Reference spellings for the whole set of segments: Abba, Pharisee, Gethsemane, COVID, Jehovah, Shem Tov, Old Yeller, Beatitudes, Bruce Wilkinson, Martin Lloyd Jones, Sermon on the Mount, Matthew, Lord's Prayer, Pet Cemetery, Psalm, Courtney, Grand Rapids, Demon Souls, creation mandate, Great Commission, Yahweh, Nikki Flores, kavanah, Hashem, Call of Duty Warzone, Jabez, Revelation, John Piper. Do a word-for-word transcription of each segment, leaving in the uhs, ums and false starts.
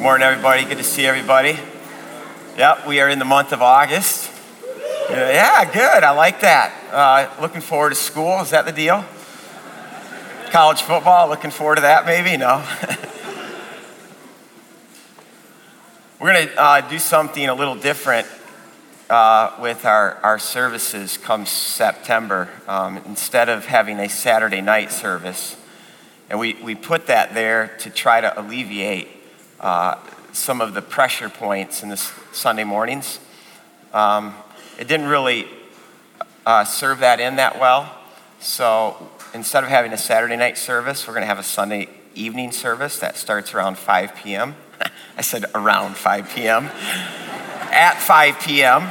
Morning, everybody. Good to see everybody. Yep, we are in the month of August. Yeah, good. I like that. Uh, looking forward to school. Is that the deal? College football. Looking forward to that, maybe? No. We're going to uh, do something a little different uh, with our, our services come September. Um, instead of having a Saturday night service, and we, we put that there to try to alleviate uh, some of the pressure points in the s- Sunday mornings. Um, it didn't really uh, serve that in that well. So instead of having a Saturday night service, we're going to have a Sunday evening service that starts around five p.m. I said around five p.m. At five p.m.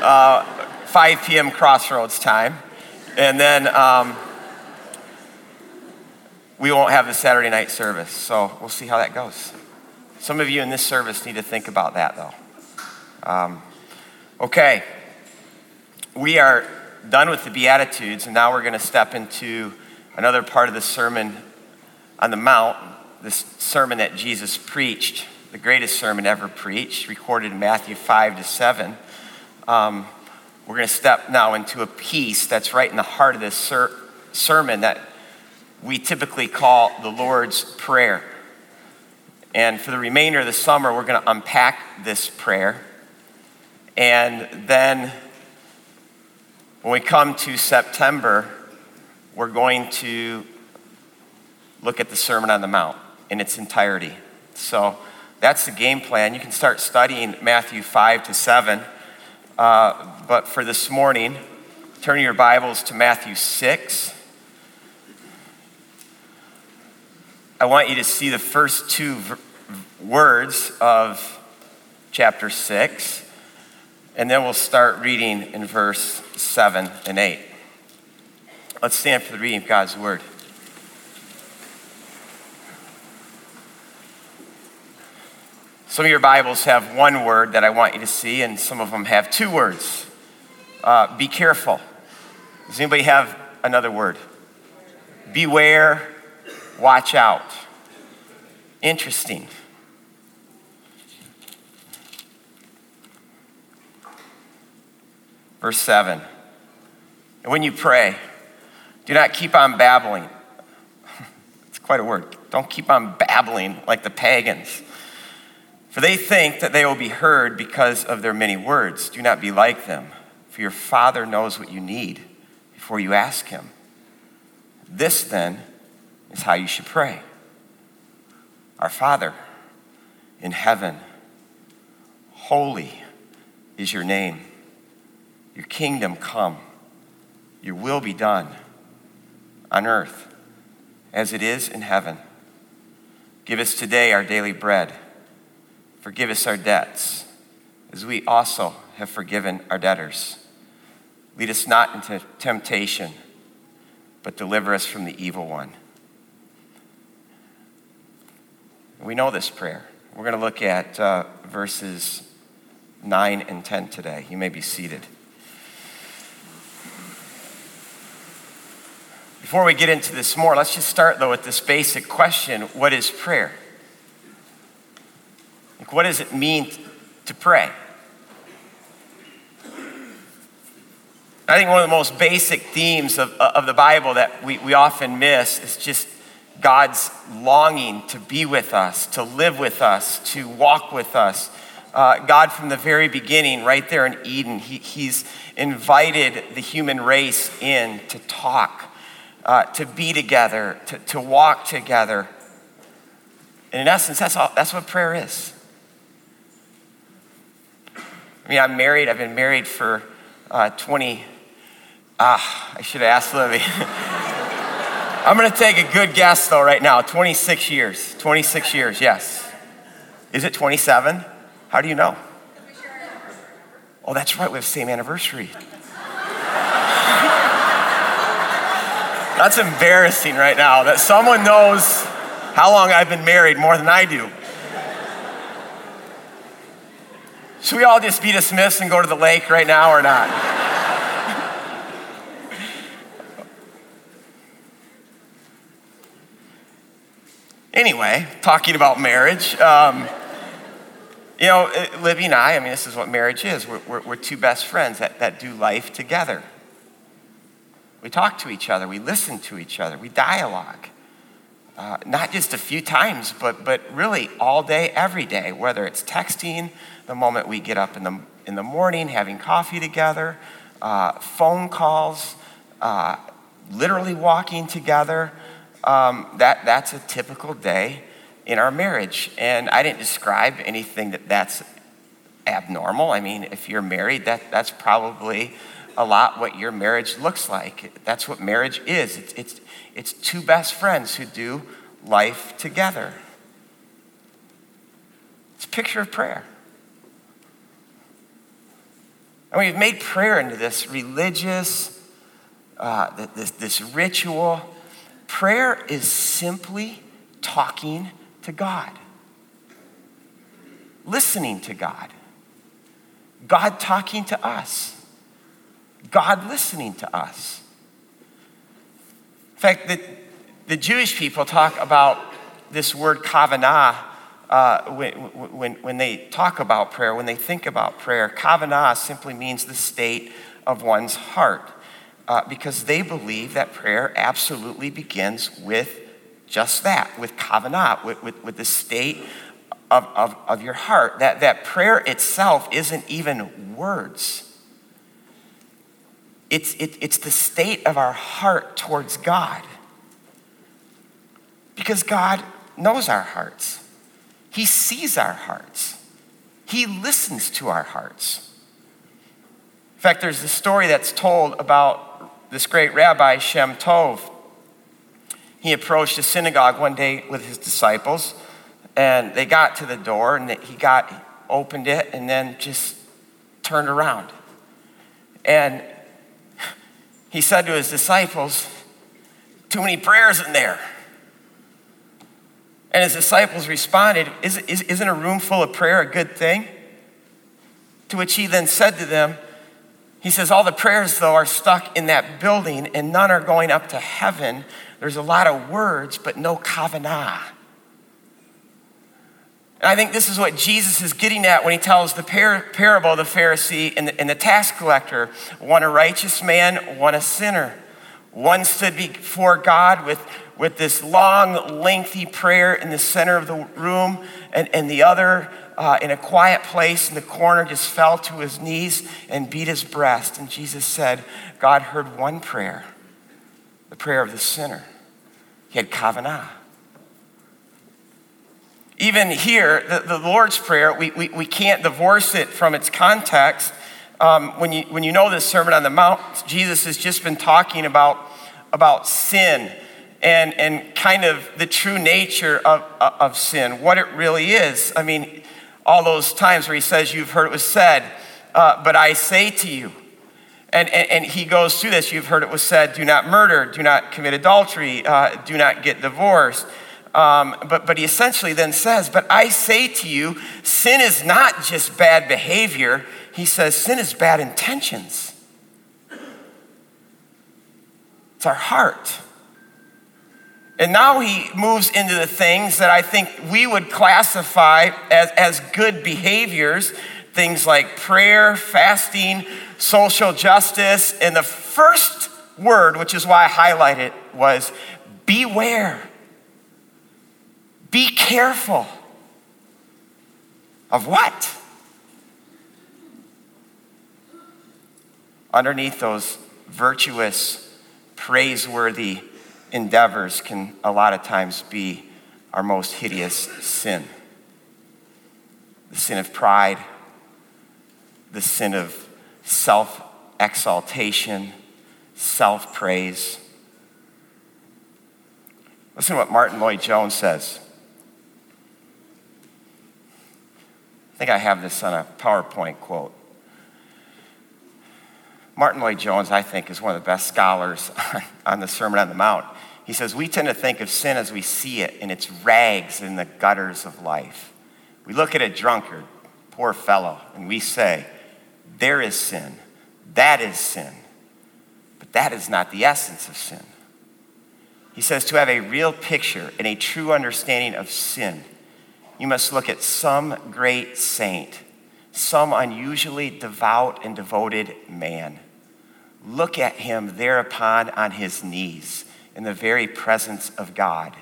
Uh, five p.m. Crossroads time. And then Um, we won't have the Saturday night service, so we'll see how that goes. Some of you in this service need to think about that, though. Um, okay, we are done with the Beatitudes, and now we're going to step into another part of the Sermon on the Mount, this sermon that Jesus preached, the greatest sermon ever preached, recorded in Matthew five to seven. Um, we're going to step now into a piece that's right in the heart of this ser- sermon that we typically call the Lord's Prayer. And for the remainder of the summer, we're going to unpack this prayer. And then when we come to September, we're going to look at the Sermon on the Mount in its entirety. So that's the game plan. You can start studying Matthew five to seven. Uh, but for this morning, turn your Bibles to Matthew six. I want you to see the first two v- words of chapter six, and then we'll start reading in verse seven and eight. Let's stand for the reading of God's word. Some of your Bibles have one word that I want you to see, and some of them have two words. Uh, be careful. Does anybody have another word? Beware. Watch out. Interesting. Verse seven. And when you pray, do not keep on babbling. It's quite a word. Don't keep on babbling like the pagans. For they think that they will be heard because of their many words. Do not be like them, for your Father knows what you need before you ask him. This then is how you should pray. Our Father in heaven, holy is your name. Your kingdom come. Your will be done on earth as it is in heaven. Give us today our daily bread. Forgive us our debts as we also have forgiven our debtors. Lead us not into temptation, but deliver us from the evil one. We know this prayer. We're going to look at uh, verses nine and ten today. You may be seated. Before we get into this more, let's just start, though, with this basic question. What is prayer? Like, what does it mean t- to pray? I think one of the most basic themes of, of the Bible that we, we often miss is just God's longing to be with us, to live with us, to walk with us. Uh, God, from the very beginning, right there in Eden, he, he's invited the human race in to talk, uh, to be together, to, to walk together. And in essence, that's all, that's what prayer is. I mean, I'm married. I've been married for uh, twenty. Ah, I should have asked Libby. I'm going to take a good guess, though, right now. twenty-six years. twenty-six years, yes. Is it twenty-seven? How do you know? Oh, that's right. We have the same anniversary. That's embarrassing right now that someone knows how long I've been married more than I do. Should we all just be dismissed and go to the lake right now or not? Anyway, talking about marriage, um, you know, Libby and I, I mean, this is what marriage is. We're, we're, we're two best friends that, that do life together. We talk to each other. We listen to each other. We dialogue. Uh, not just a few times, but but really all day, every day, whether it's texting, the moment we get up in the, in the morning, having coffee together, uh, phone calls, uh, literally walking together. Um, that that's a typical day in our marriage. And I didn't describe anything that that's abnormal. I mean, if you're married, that that's probably a lot what your marriage looks like. That's what marriage is. It's it's it's two best friends who do life together. It's a picture of prayer. And we've made prayer into this religious, uh, this this ritual. Prayer is simply talking to God, listening to God, God talking to us, God listening to us. In fact, the, the Jewish people talk about this word kavanah uh, when, when, when they talk about prayer, when they think about prayer. Kavanah simply means the state of one's heart. Uh, because they believe that prayer absolutely begins with just that, with kavanah, with, with, with the state of, of, of your heart. That, that prayer itself isn't even words. It's, it, it's the state of our heart towards God. Because God knows our hearts. He sees our hearts. He listens to our hearts. In fact, there's this story that's told about this great rabbi, Shem Tov. He approached a synagogue one day with his disciples, and they got to the door, and he got opened it and then just turned around. And he said to his disciples, "Too many prayers in there." And his disciples responded, is, is, isn't a room full of prayer a good thing? To which he then said to them, he says, all the prayers, though, are stuck in that building and none are going up to heaven. There's a lot of words, but no kavanah. And I think this is what Jesus is getting at when he tells the par- parable of the Pharisee and the, and the tax collector. One a righteous man, one a sinner. One stood before God with, with this long, lengthy prayer in the center of the room, and, and the other Uh, in a quiet place in the corner, just fell to his knees and beat his breast. And Jesus said, God heard one prayer, the prayer of the sinner. He had kavanah. Even here, the, the Lord's Prayer, we, we, we can't divorce it from its context. Um, when, you, when you know this Sermon on the Mount, Jesus has just been talking about, about sin and, and kind of the true nature of, of sin, what it really is. I mean, all those times where he says, you've heard it was said, uh, but I say to you. And, and, and he goes through this. You've heard it was said, do not murder, do not commit adultery, uh, do not get divorced. Um, but, but he essentially then says, but I say to you, sin is not just bad behavior. He says, sin is bad intentions. It's our heart. And now he moves into the things that I think we would classify as, as good behaviors, things like prayer, fasting, social justice. And the first word, which is why I highlight it, was beware. Be careful. Of what? Underneath those virtuous, praiseworthy endeavors can a lot of times be our most hideous sin. The sin of pride, the sin of self-exaltation, self-praise. Listen to what Martin Lloyd Jones says. I think I have this on a PowerPoint quote. Martin Lloyd Jones, I think, is one of the best scholars on the Sermon on the Mount. He says, we tend to think of sin as we see it in its rags in the gutters of life. We look at a drunkard, poor fellow, and we say, there is sin, that is sin. But that is not the essence of sin. He says, to have a real picture and a true understanding of sin, you must look at some great saint, some unusually devout and devoted man. Look at him thereupon on his knees in the very presence of God.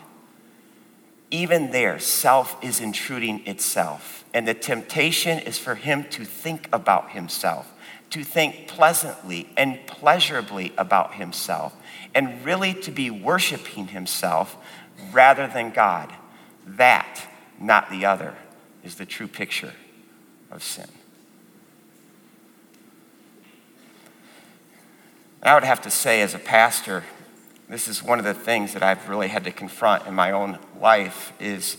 Even there, self is intruding itself. And the temptation is for him to think about himself, to think pleasantly and pleasurably about himself, and really to be worshiping himself rather than God. That, not the other, is the true picture of sin. I would have to say, as a pastor, this is one of the things that I've really had to confront in my own life, is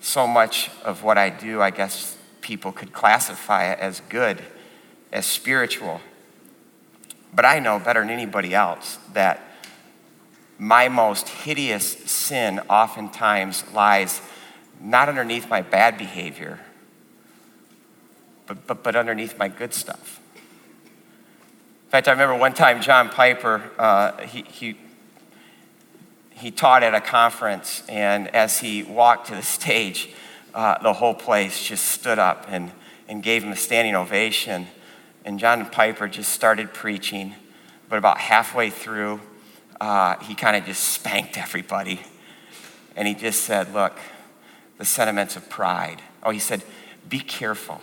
so much of what I do, I guess people could classify it as good, as spiritual. But I know better than anybody else that my most hideous sin oftentimes lies not underneath my bad behavior, but, but, but underneath my good stuff. In fact, I remember one time John Piper, uh, he, he He taught at a conference, and as he walked to the stage, uh, the whole place just stood up and, and gave him a standing ovation. And John Piper just started preaching, but about halfway through, uh, he kind of just spanked everybody. And he just said, look, the sentiments of pride. Oh, he said, be careful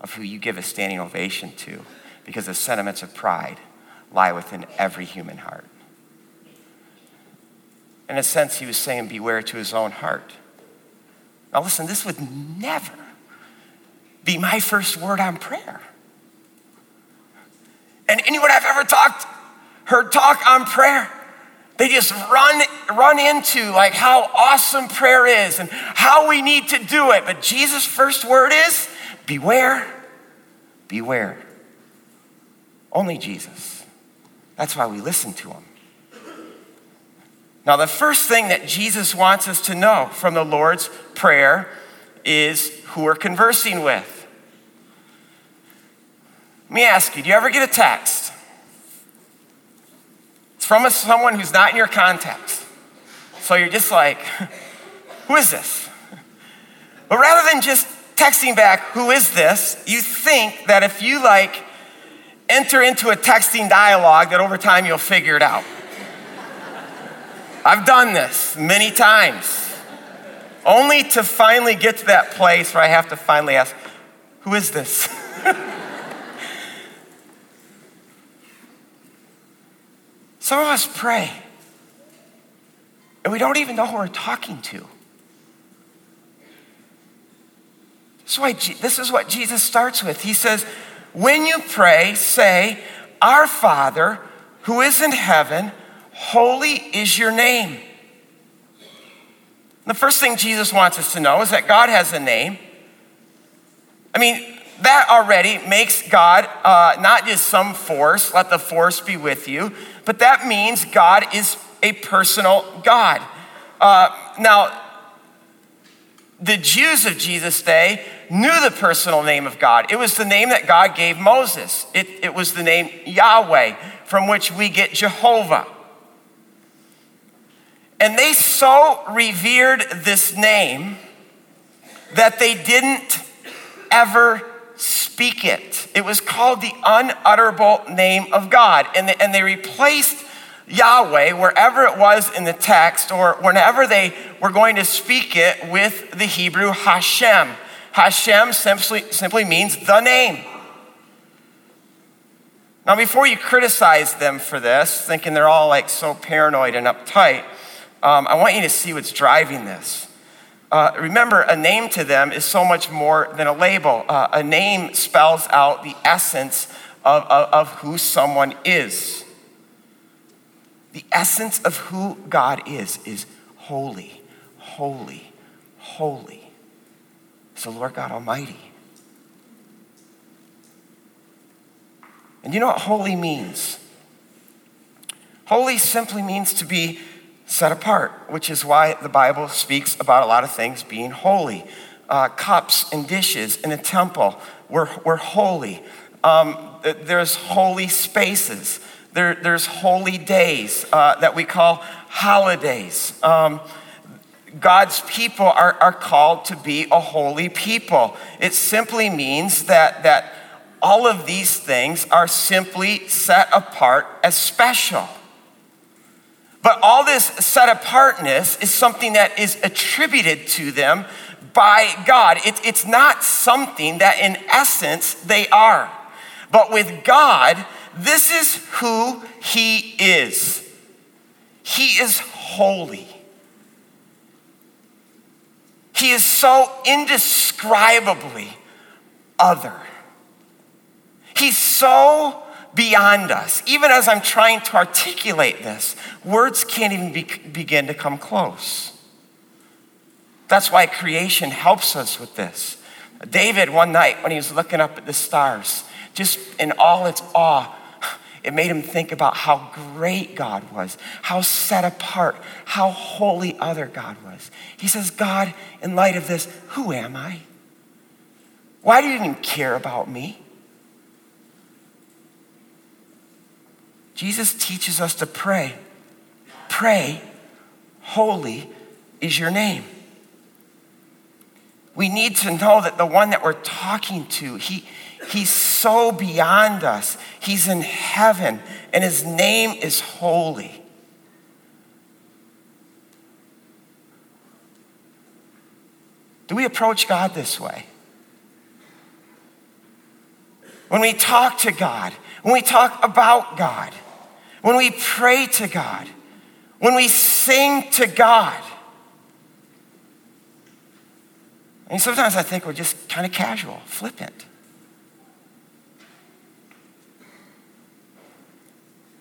of who you give a standing ovation to, because the sentiments of pride lie within every human heart. In a sense, he was saying, beware to his own heart. Now listen, this would never be my first word on prayer. And anyone I've ever talked, heard talk on prayer, they just run, run into like how awesome prayer is and how we need to do it. But Jesus' first word is, beware, beware. Only Jesus. That's why we listen to him. Now, the first thing that Jesus wants us to know from the Lord's Prayer is who we're conversing with. Let me ask you, do you ever get a text? It's from a, someone who's not in your context. So you're just like, who is this? But rather than just texting back, who is this? You think that if you like enter into a texting dialogue that over time you'll figure it out. I've done this many times, only to finally get to that place where I have to finally ask, who is this? Some of us pray, and we don't even know who we're talking to. That's why Je- this is what Jesus starts with. He says, when you pray, say, Our Father, who is in heaven, holy is your name. The first thing Jesus wants us to know is that God has a name. I mean, that already makes God uh, not just some force, let the force be with you, but that means God is a personal God. Uh, now, the Jews of Jesus' day knew the personal name of God. It was the name that God gave Moses. It, it was the name Yahweh, from which we get Jehovah. And they so revered this name that they didn't ever speak it. It was called the unutterable name of God. And they, and they replaced Yahweh wherever it was in the text or whenever they were going to speak it with the Hebrew Hashem. Hashem simply, simply means the name. Now, before you criticize them for this, thinking they're all like so paranoid and uptight, Um, I want you to see what's driving this. Uh, remember, a name to them is so much more than a label. Uh, a name spells out the essence of, of, of who someone is. The essence of who God is, is holy, holy, holy. It's the Lord God Almighty. And you know what holy means? Holy simply means to be set apart, which is why the Bible speaks about a lot of things being holy. Uh, cups and dishes in a temple were, were holy. Um, there's holy spaces. There, there's holy days uh, that we call holidays. Um, God's people are, are called to be a holy people. It simply means that, that all of these things are simply set apart as special. But all this set apartness is something that is attributed to them by God. It, it's not something that in essence they are. But with God, this is who he is. He is holy. He is so indescribably other. He's so beyond us. Even as I'm trying to articulate this, words can't even be, begin to come close. That's why creation helps us with this. David, one night when he was looking up at the stars, just in all its awe, it made him think about how great God was, how set apart, how holy other God was. He says, God, in light of this, who am I? Why do you even care about me? Jesus teaches us to pray. Pray, holy is your name. We need to know that the one that we're talking to, he, he's so beyond us. He's in heaven, and his name is holy. Do we approach God this way? When we talk to God, when we talk about God, when we pray to God, when we sing to God. I mean, sometimes I think we're just kind of casual, flippant.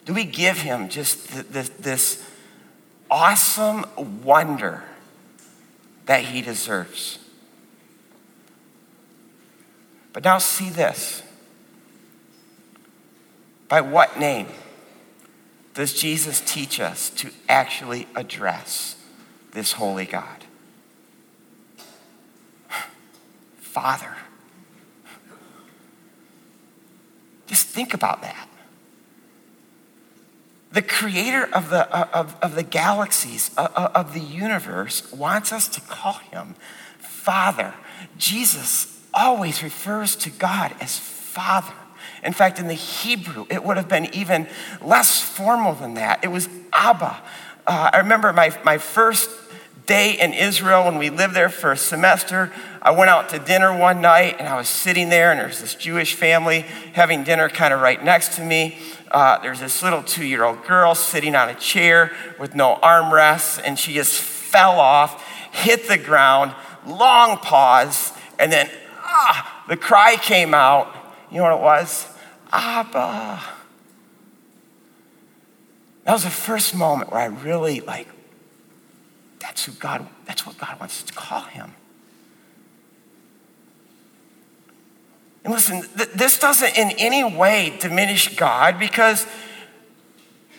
Do we give him just th- th- this awesome wonder that he deserves? But now see this. By what name does Jesus teach us to actually address this holy God? Father. Just think about that. The creator of the, of, of the galaxies, of, of the universe, wants us to call him Father. Jesus always refers to God as Father. In fact, in the Hebrew, it would have been even less formal than that. It was Abba. Uh, I remember my, my first day in Israel when we lived there for a semester. I went out to dinner one night, and I was sitting there, and there's this Jewish family having dinner kind of right next to me. Uh, there's this little two-year-old girl sitting on a chair with no armrests, and she just fell off, hit the ground, long pause, and then ah, the cry came out. You know what it was? Abba. That was the first moment where I really like, that's who God, that's what God wants us to call him. And listen, th- this doesn't in any way diminish God, because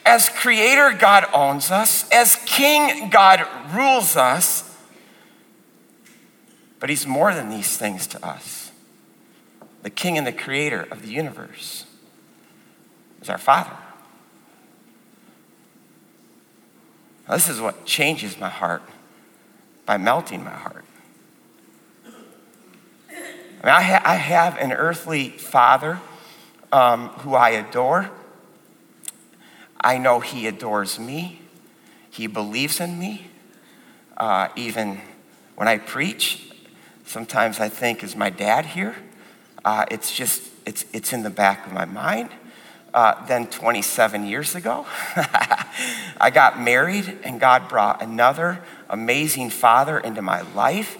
as creator, God owns us. As king, God rules us. But he's more than these things to us. The king and the creator of the universe is our Father. Now, this is what changes my heart by melting my heart. I mean, I, ha- I have an earthly father um, who I adore. I know he adores me. He believes in me. Uh, even when I preach, sometimes I think, is my dad here? Uh, it's just, it's it's in the back of my mind. Uh, then twenty-seven years ago, I got married, and God brought another amazing father into my life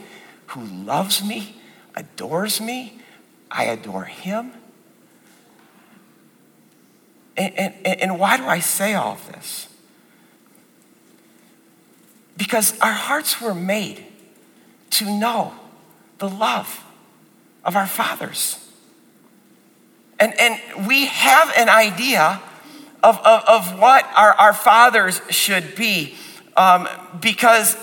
who loves me, adores me. I adore him. And, and, and why do I say all of this? Because our hearts were made to know the love of our fathers. And and we have an idea of, of, of what our, our fathers should be, um, because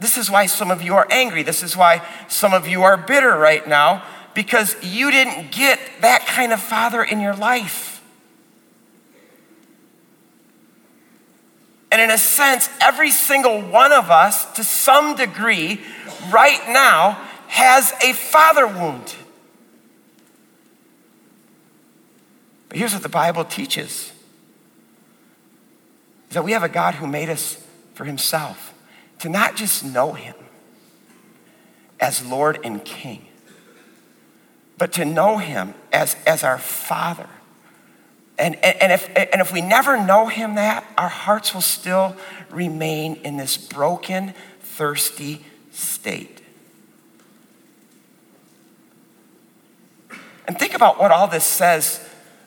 this is why some of you are angry. This is why some of you are bitter right now, because you didn't get that kind of father in your life. And in a sense, every single one of us, to some degree, right now, has a father wound. But here's what the Bible teaches, is that we have a God who made us for himself, to not just know him as Lord and King, but to know him as, as our Father. And, and, and, if, and if we never know him that, our hearts will still remain in this broken, thirsty state. And think about what all this says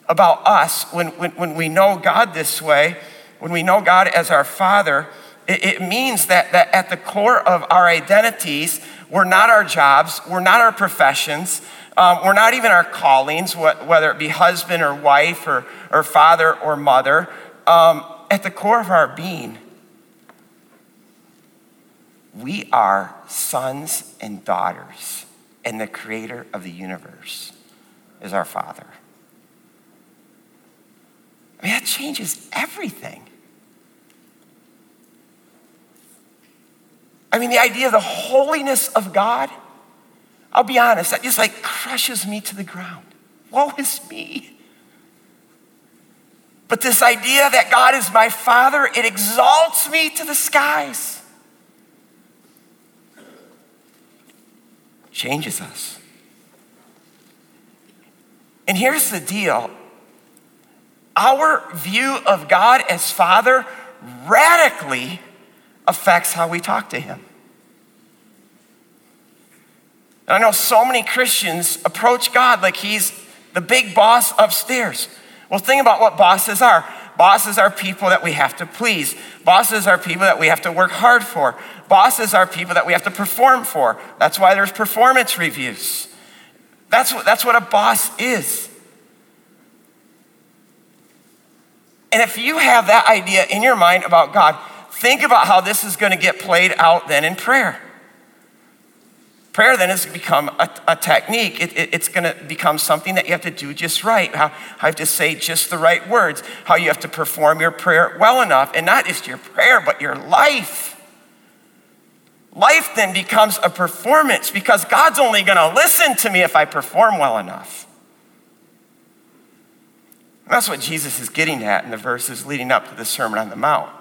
about us when, when, when we know God this way, when we know God as our Father. It, it means that, that at the core of our identities, we're not our jobs, we're not our professions, Um, we're not even our callings, what, whether it be husband or wife or, or father or mother. Um, at the core of our being, we are sons and daughters, and the creator of the universe is our Father. I mean, that changes everything. I mean, the idea of the holiness of God, I'll be honest, that just like crushes me to the ground. Woe is me. But this idea that God is my Father, it exalts me to the skies. Changes us. And here's the deal. Our view of God as Father radically affects how we talk to him. And I know so many Christians approach God like he's the big boss upstairs. Well, think about what bosses are. Bosses are people that we have to please. Bosses are people that we have to work hard for. Bosses are people that we have to perform for. That's why there's performance reviews. That's what, that's what a boss is. And if you have that idea in your mind about God, think about how this is going to get played out then in prayer. Prayer then has become a, a technique. It, it, it's gonna become something that you have to do just right. How, how you have to say just the right words. How you have to perform your prayer well enough. And not just your prayer, but your life. Life then becomes a performance, because God's only gonna listen to me if I perform well enough. And that's what Jesus is getting at in the verses leading up to the Sermon on the Mount.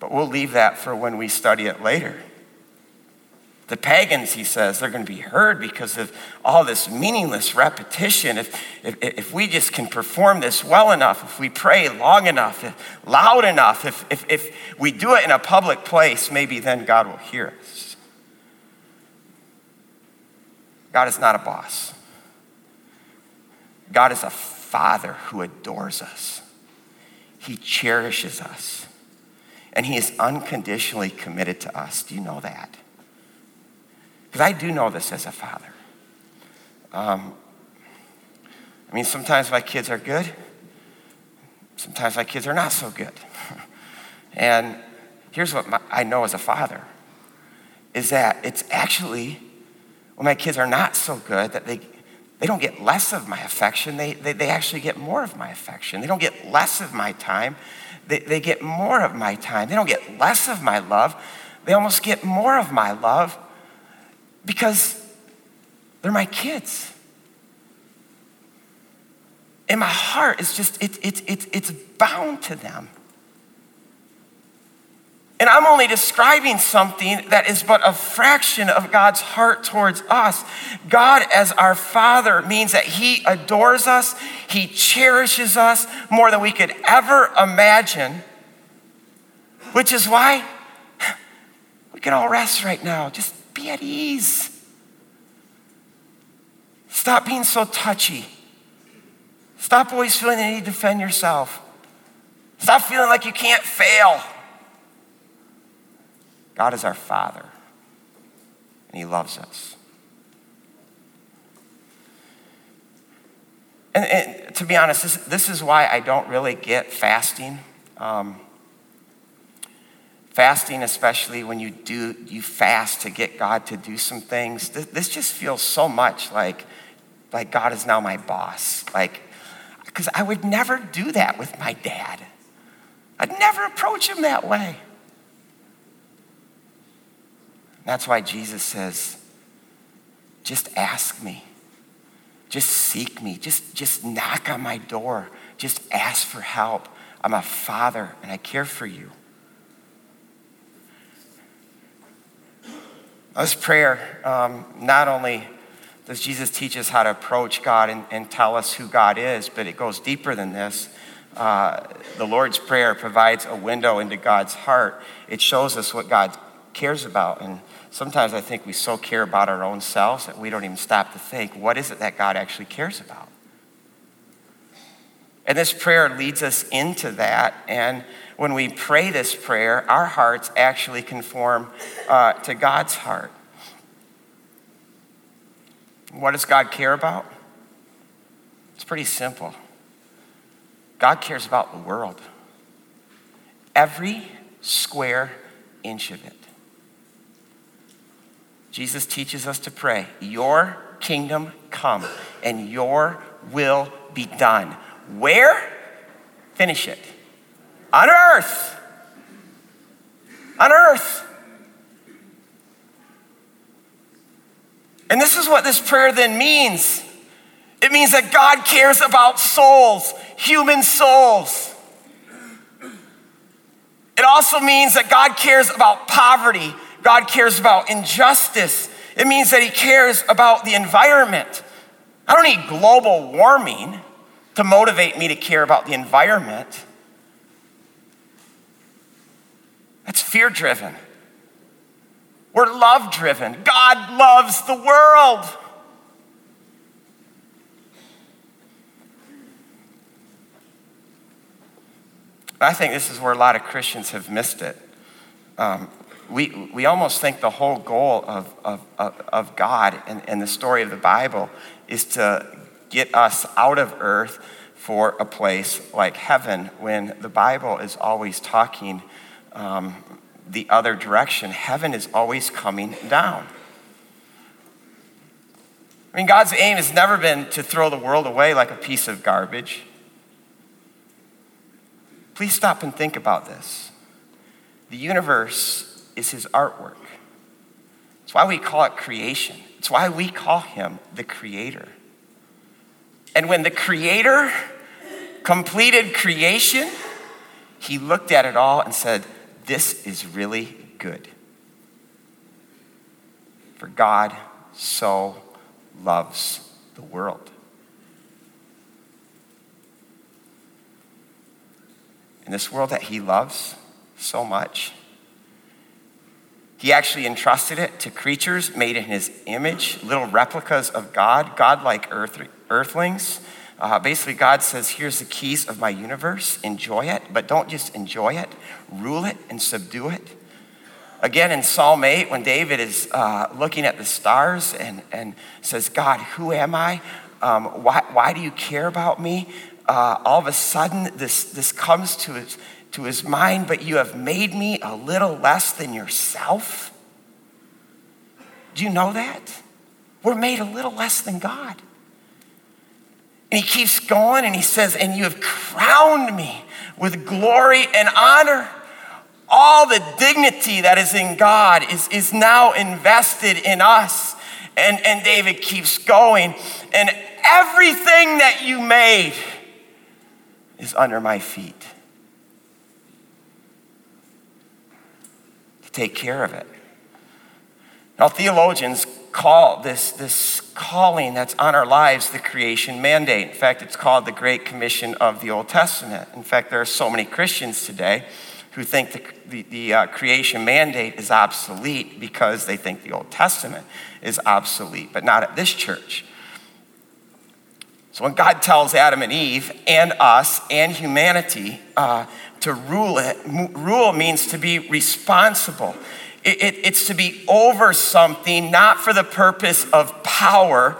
But we'll leave that for when we study it later. The pagans, he says, they're going to be heard because of all this meaningless repetition. If, if, if we just can perform this well enough, if we pray long enough, if loud enough, if, if, if we do it in a public place, maybe then God will hear us. God is not a boss. God is a Father who adores us. He cherishes us. And he is unconditionally committed to us. Do you know that? Because I do know this as a father. Um, I mean, sometimes my kids are good. Sometimes my kids are not so good. And here's what my, I know as a father, is that it's actually when my kids are not so good that they they don't get less of my affection. They, they, they actually get more of my affection. They don't get less of my time. They, they get more of my time. They don't get less of my love. They almost get more of my love. Because they're my kids. And my heart is just, it, it, it, it's bound to them. And I'm only describing something that is but a fraction of God's heart towards us. God as our Father means that he adores us. He cherishes us more than we could ever imagine. Which is why we can all rest right now. Just be at ease. Stop being so touchy. Stop always feeling the need to defend yourself. Stop feeling like you can't fail. God is our Father, and he loves us. And, and to be honest, this, this is why I don't really get fasting. Um, Fasting, especially when you do, you fast to get God to do some things. This, this just feels so much like, like God is now my boss. Like, because I would never do that with my dad. I'd never approach him that way. That's why Jesus says, just ask me. Just seek me. Just, just knock on my door. Just ask for help. I'm a father and I care for you. This prayer, um, not only does Jesus teach us how to approach God and, and tell us who God is, but it goes deeper than this. Uh, the Lord's Prayer provides a window into God's heart. It shows us what God cares about. And sometimes I think we so care about our own selves that we don't even stop to think, what is it that God actually cares about? And this prayer leads us into that. And when we pray this prayer, our hearts actually conform uh, to God's heart. What does God care about? It's pretty simple. God cares about the world. Every square inch of it. Jesus teaches us to pray, your kingdom come and your will be done. Where? Finish it. On earth. On earth. And this is what this prayer then means. It means that God cares about souls, human souls. It also means that God cares about poverty. God cares about injustice. It means that he cares about the environment. I don't need global warming to motivate me to care about the environment. That's fear-driven. We're love-driven. God loves the world. I think this is where a lot of Christians have missed it. Um, we we almost think the whole goal of, of, of, of God and, and the story of the Bible is to get us out of earth for a place like heaven, when the Bible is always talking um, the other direction. Heaven is always coming down. I mean, God's aim has never been to throw the world away like a piece of garbage. Please stop and think about this. The universe is his artwork. It's why we call it creation. It's why we call him the creator. And when the creator completed creation, he looked at it all and said, this is really good. For God so loves the world. In this world that he loves so much, he actually entrusted it to creatures made in his image, little replicas of God, God-like earth, earthlings. Uh, basically, God says, here's the keys of my universe. Enjoy it, but don't just enjoy it. Rule it and subdue it. Again, in Psalm eight, when David is uh, looking at the stars and, and says, God, who am I? Um, why, why do you care about me? Uh, all of a sudden, this, this comes to his, to his mind, but you have made me a little less than yourself. Do you know that? We're made a little less than God. And he keeps going and he says, and you have crowned me with glory and honor. All the dignity that is in God is, is now invested in us. And, and David keeps going. And everything that you made is under my feet. To take care of it. Now, theologians call this, this calling that's on our lives the creation mandate. In fact, it's called the Great Commission of the Old Testament. In fact, there are so many Christians today who think the, the, the uh, creation mandate is obsolete because they think the Old Testament is obsolete, but not at this church. So when God tells Adam and Eve and us and humanity uh, to rule it, m- rule means to be responsible. It, it, it's to be over something, not for the purpose of power,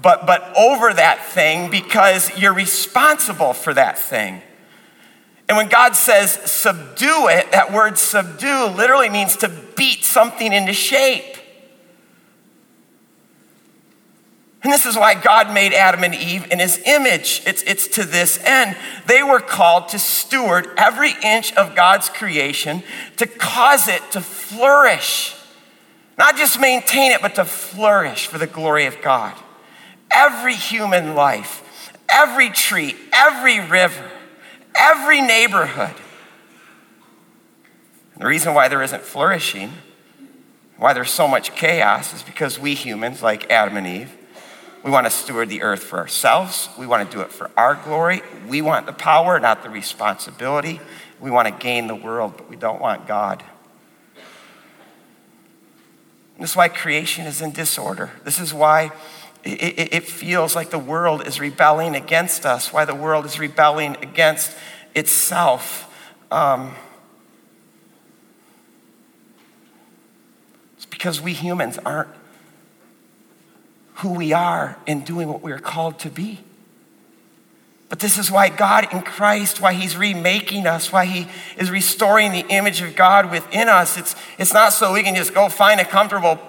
but, but over that thing because you're responsible for that thing. And when God says subdue it, that word subdue literally means to beat something into shape. And this is why God made Adam and Eve in his image. It's, it's to this end. They were called to steward every inch of God's creation to cause it to flourish. Not just maintain it, but to flourish for the glory of God. Every human life, every tree, every river, every neighborhood. And the reason why there isn't flourishing, why there's so much chaos, is because we humans, like Adam and Eve, we want to steward the earth for ourselves. We want to do it for our glory. We want the power, not the responsibility. We want to gain the world, but we don't want God. And this is why creation is in disorder. This is why it, it, it feels like the world is rebelling against us, why the world is rebelling against itself. Um, it's because we humans aren't who we are in doing what we are called to be. But this is why God in Christ, why he's remaking us, why he is restoring the image of God within us. It's, it's not so we can just go find a comfortable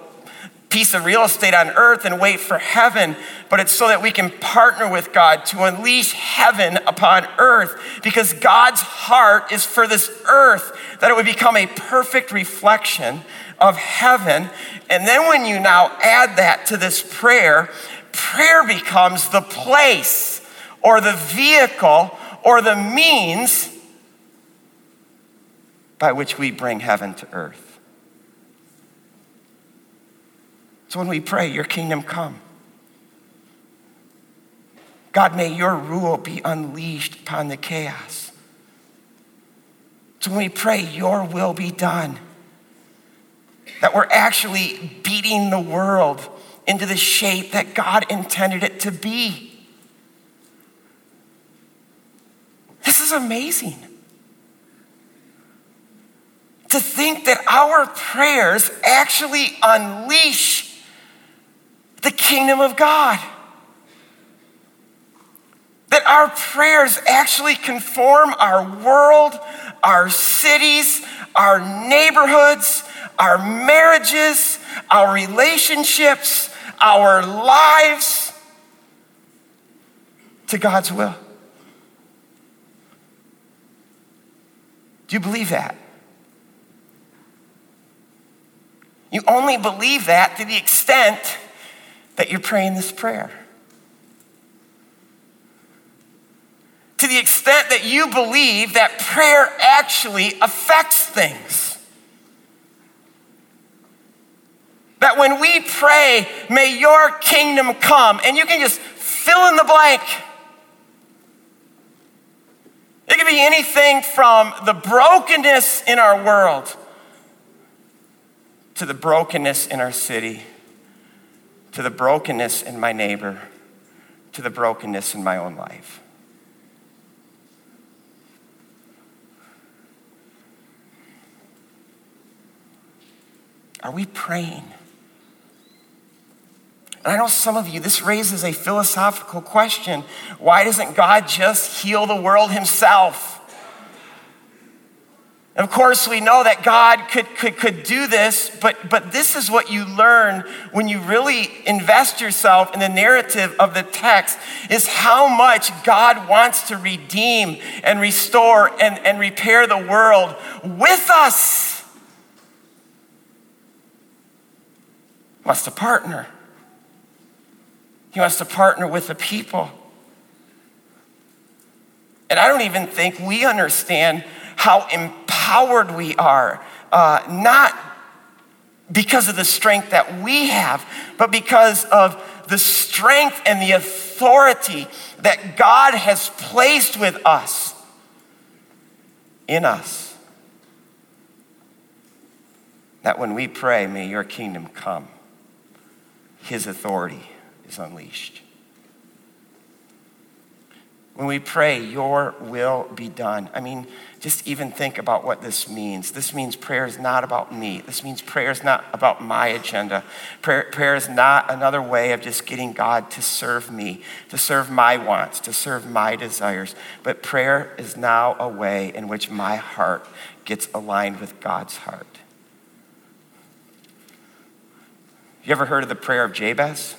piece of real estate on earth and wait for heaven, but it's so that we can partner with God to unleash heaven upon earth, because God's heart is for this earth, that it would become a perfect reflection of heaven. And then when you now add that to this prayer, prayer becomes the place or the vehicle or the means by which we bring heaven to earth. So when we pray, your kingdom come. God, may your rule be unleashed upon the chaos. So when we pray, your will be done. That we're actually beating the world into the shape that God intended it to be. This is amazing. To think that our prayers actually unleash the kingdom of God. That our prayers actually conform our world, our cities, our neighborhoods, our marriages, our relationships, our lives to God's will. Do you believe that? You only believe that to the extent that you're praying this prayer. To the extent that you believe that prayer actually affects things. That when we pray, may your kingdom come, and you can just fill in the blank. It could be anything from the brokenness in our world to the brokenness in our city, to the brokenness in my neighbor, to the brokenness in my own life. Are we praying? And I know some of you, this raises a philosophical question. Why doesn't God just heal the world himself? Of course, we know that God could, could, could do this, but, but this is what you learn when you really invest yourself in the narrative of the text, is how much God wants to redeem and restore and, and repair the world with us. He wants to partner. He wants to partner with the people. And I don't even think we understand how empowered we are, uh, not because of the strength that we have, but because of the strength and the authority that God has placed with us, in us. That when we pray, may your kingdom come, his authority is unleashed. When we pray, your will be done. I mean, just even think about what this means. This means prayer is not about me. This means prayer is not about my agenda. Prayer, prayer is not another way of just getting God to serve me, to serve my wants, to serve my desires. But prayer is now a way in which my heart gets aligned with God's heart. You ever heard of the prayer of Jabez?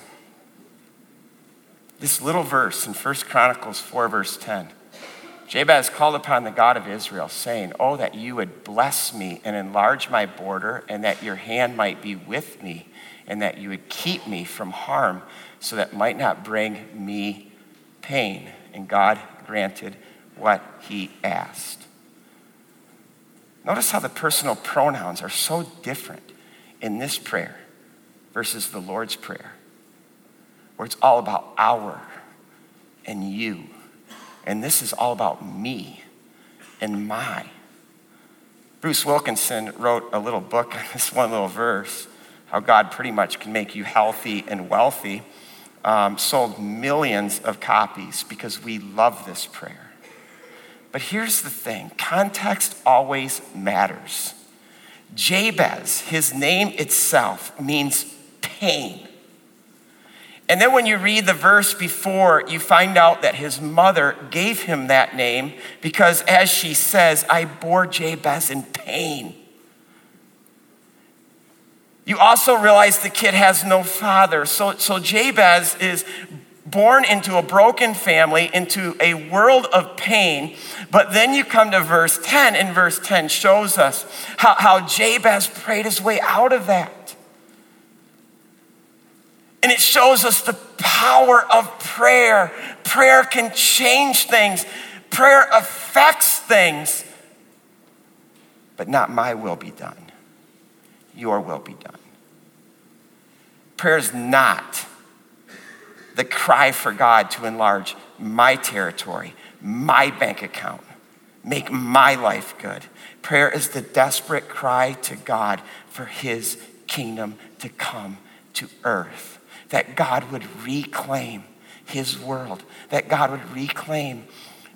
this little verse in First Chronicles four, verse ten. Jabez called upon the God of Israel, saying, "Oh, that you would bless me and enlarge my border, and that your hand might be with me, and that you would keep me from harm, so that it might not bring me pain." And God granted what he asked. Notice how the personal pronouns are so different in this prayer versus the Lord's Prayer, where it's all about our and you. And this is all about me and my. Bruce Wilkinson wrote a little book on this one little verse, how God pretty much can make you healthy and wealthy. Um, sold millions of copies because we love this prayer. But here's the thing, context always matters. Jabez, his name itself, means pain. And then when you read the verse before, you find out that his mother gave him that name because, as she says, "I bore Jabez in pain." You also realize the kid has no father. So, so Jabez is born into a broken family, into a world of pain. But then you come to verse ten, and verse ten shows us how, how Jabez prayed his way out of that. And it shows us the power of prayer. Prayer can change things. Prayer affects things. But not my will be done. Your will be done. Prayer is not the cry for God to enlarge my territory, my bank account, make my life good. Prayer is the desperate cry to God for his kingdom to come to earth, that God would reclaim his world, that God would reclaim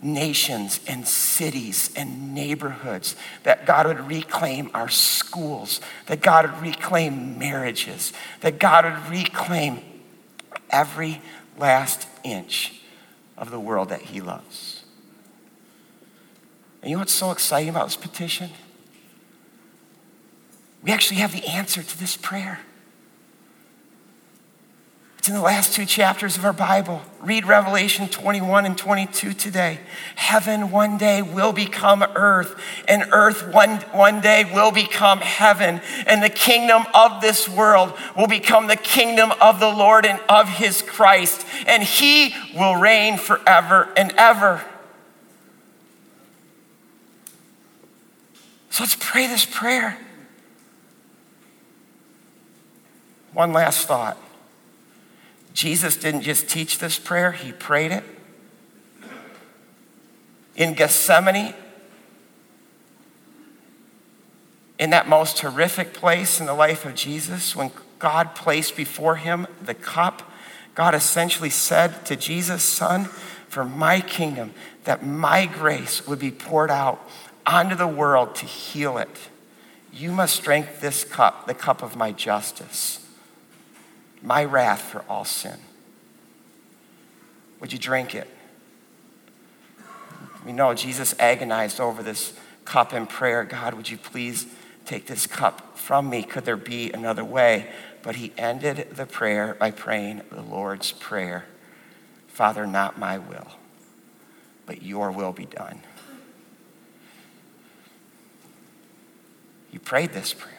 nations and cities and neighborhoods, that God would reclaim our schools, that God would reclaim marriages, that God would reclaim every last inch of the world that he loves. And you know what's so exciting about this petition? We actually have the answer to this prayer. It's in the last two chapters of our Bible. Read Revelation twenty-one and twenty-two today. Heaven one day will become earth, and earth one, one day will become heaven, and the kingdom of this world will become the kingdom of the Lord and of his Christ, and he will reign forever and ever. So let's pray this prayer. One last thought. Jesus didn't just teach this prayer, he prayed it. In Gethsemane, in that most horrific place in the life of Jesus, when God placed before him the cup, God essentially said to Jesus, "Son, for my kingdom, that my grace would be poured out onto the world to heal it, you must drink this cup, the cup of my justice. My wrath for all sin. Would you drink it?" We know Jesus agonized over this cup in prayer. "God, would you please take this cup from me? Could there be another way?" But he ended the prayer by praying the Lord's Prayer. "Father, not my will, but your will be done." He prayed this prayer.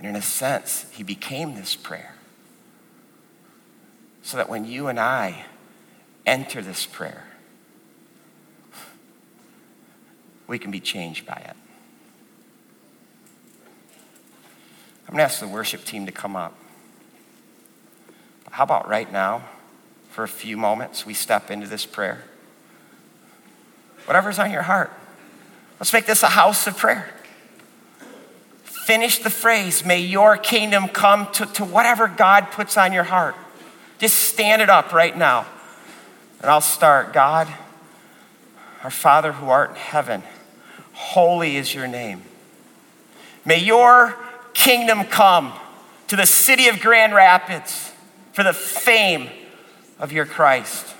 And in a sense, he became this prayer. So that when you and I enter this prayer, we can be changed by it. I'm gonna ask the worship team to come up. How about right now, for a few moments, we step into this prayer? Whatever's on your heart. Let's make this a house of prayer. Finish the phrase, "May your kingdom come," to, to whatever God puts on your heart. Just stand it up right now. And I'll start. God, our Father who art in heaven, holy is your name. May your kingdom come to the city of Grand Rapids for the fame of your Christ.